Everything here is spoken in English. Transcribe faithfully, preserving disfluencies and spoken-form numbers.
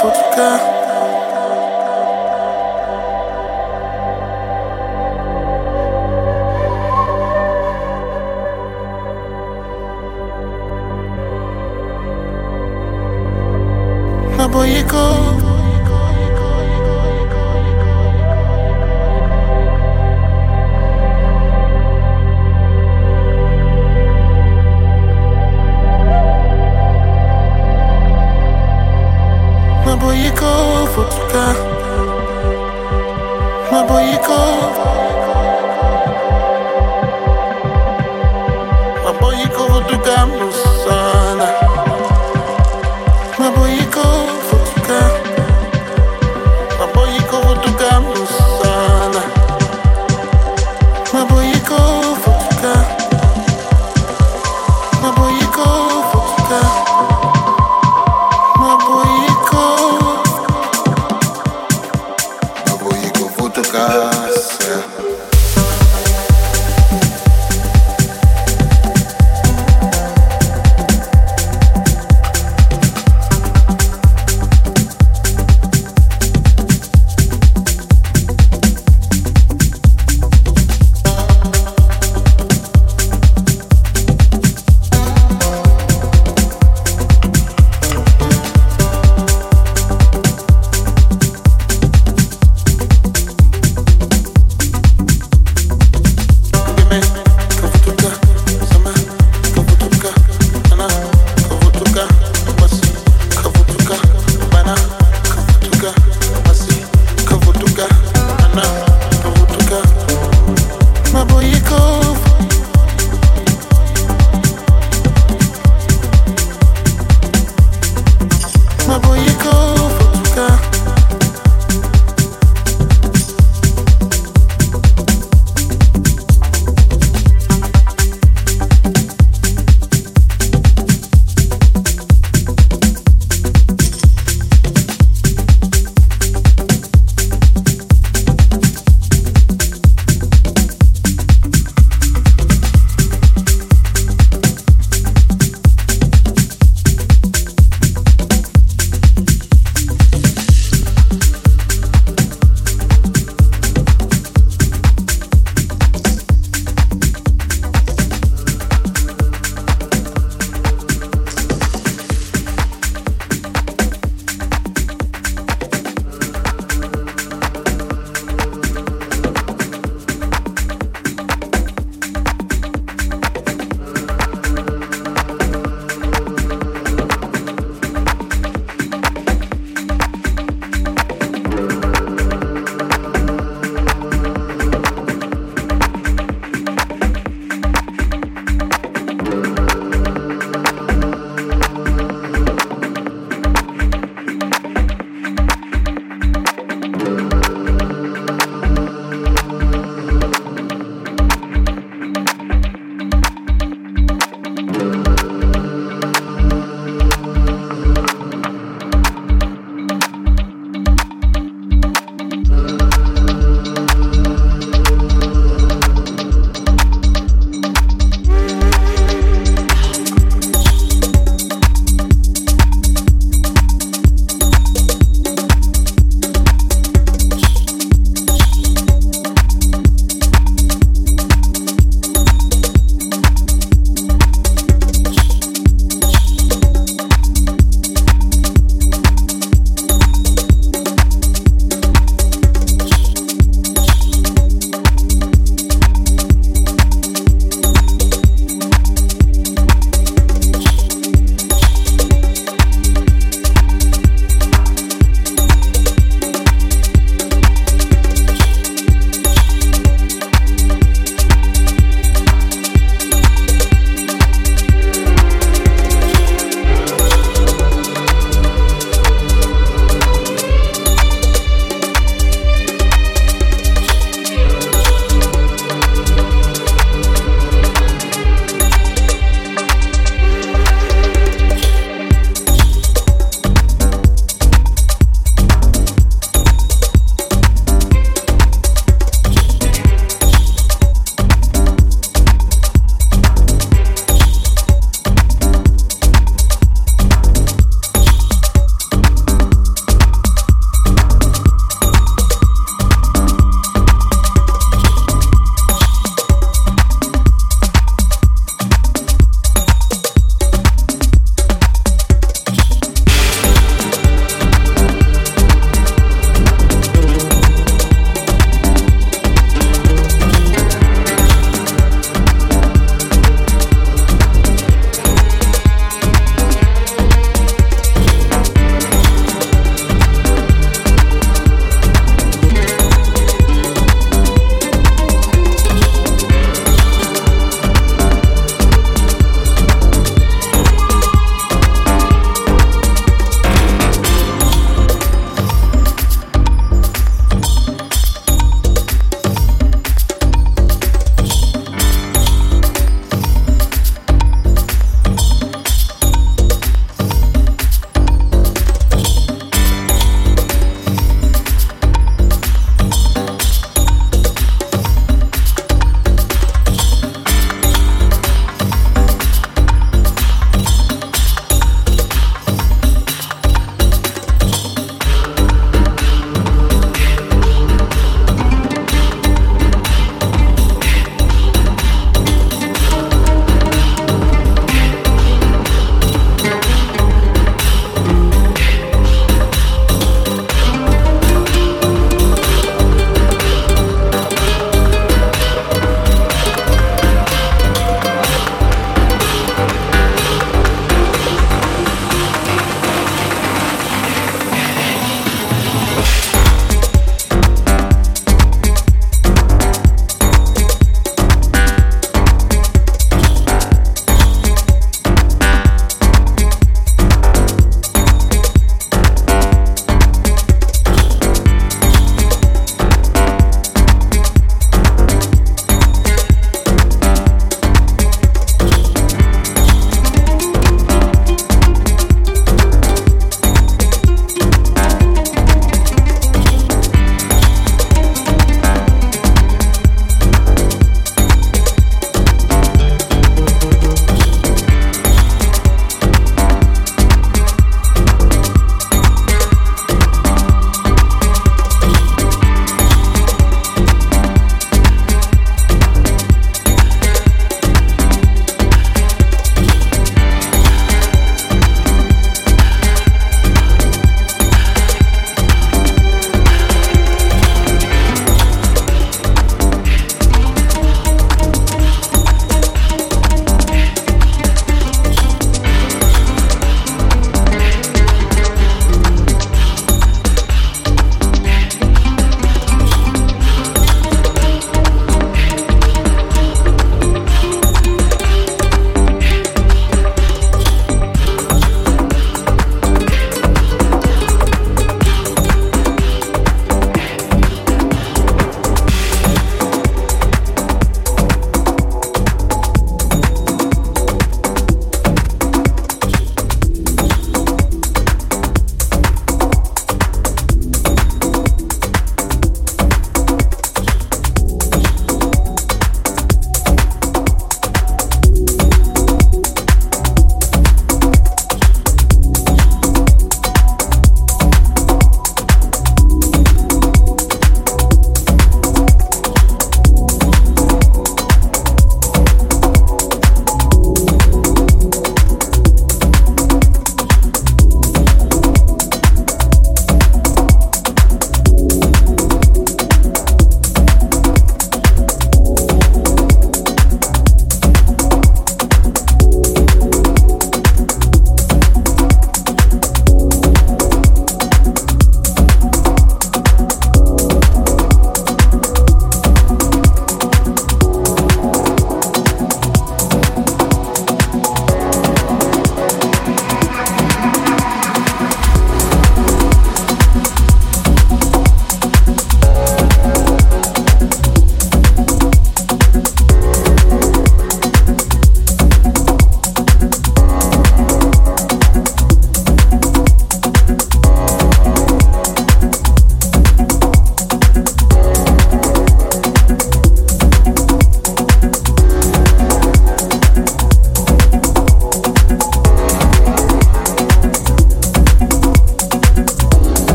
faut du cœur. Ma boyeko.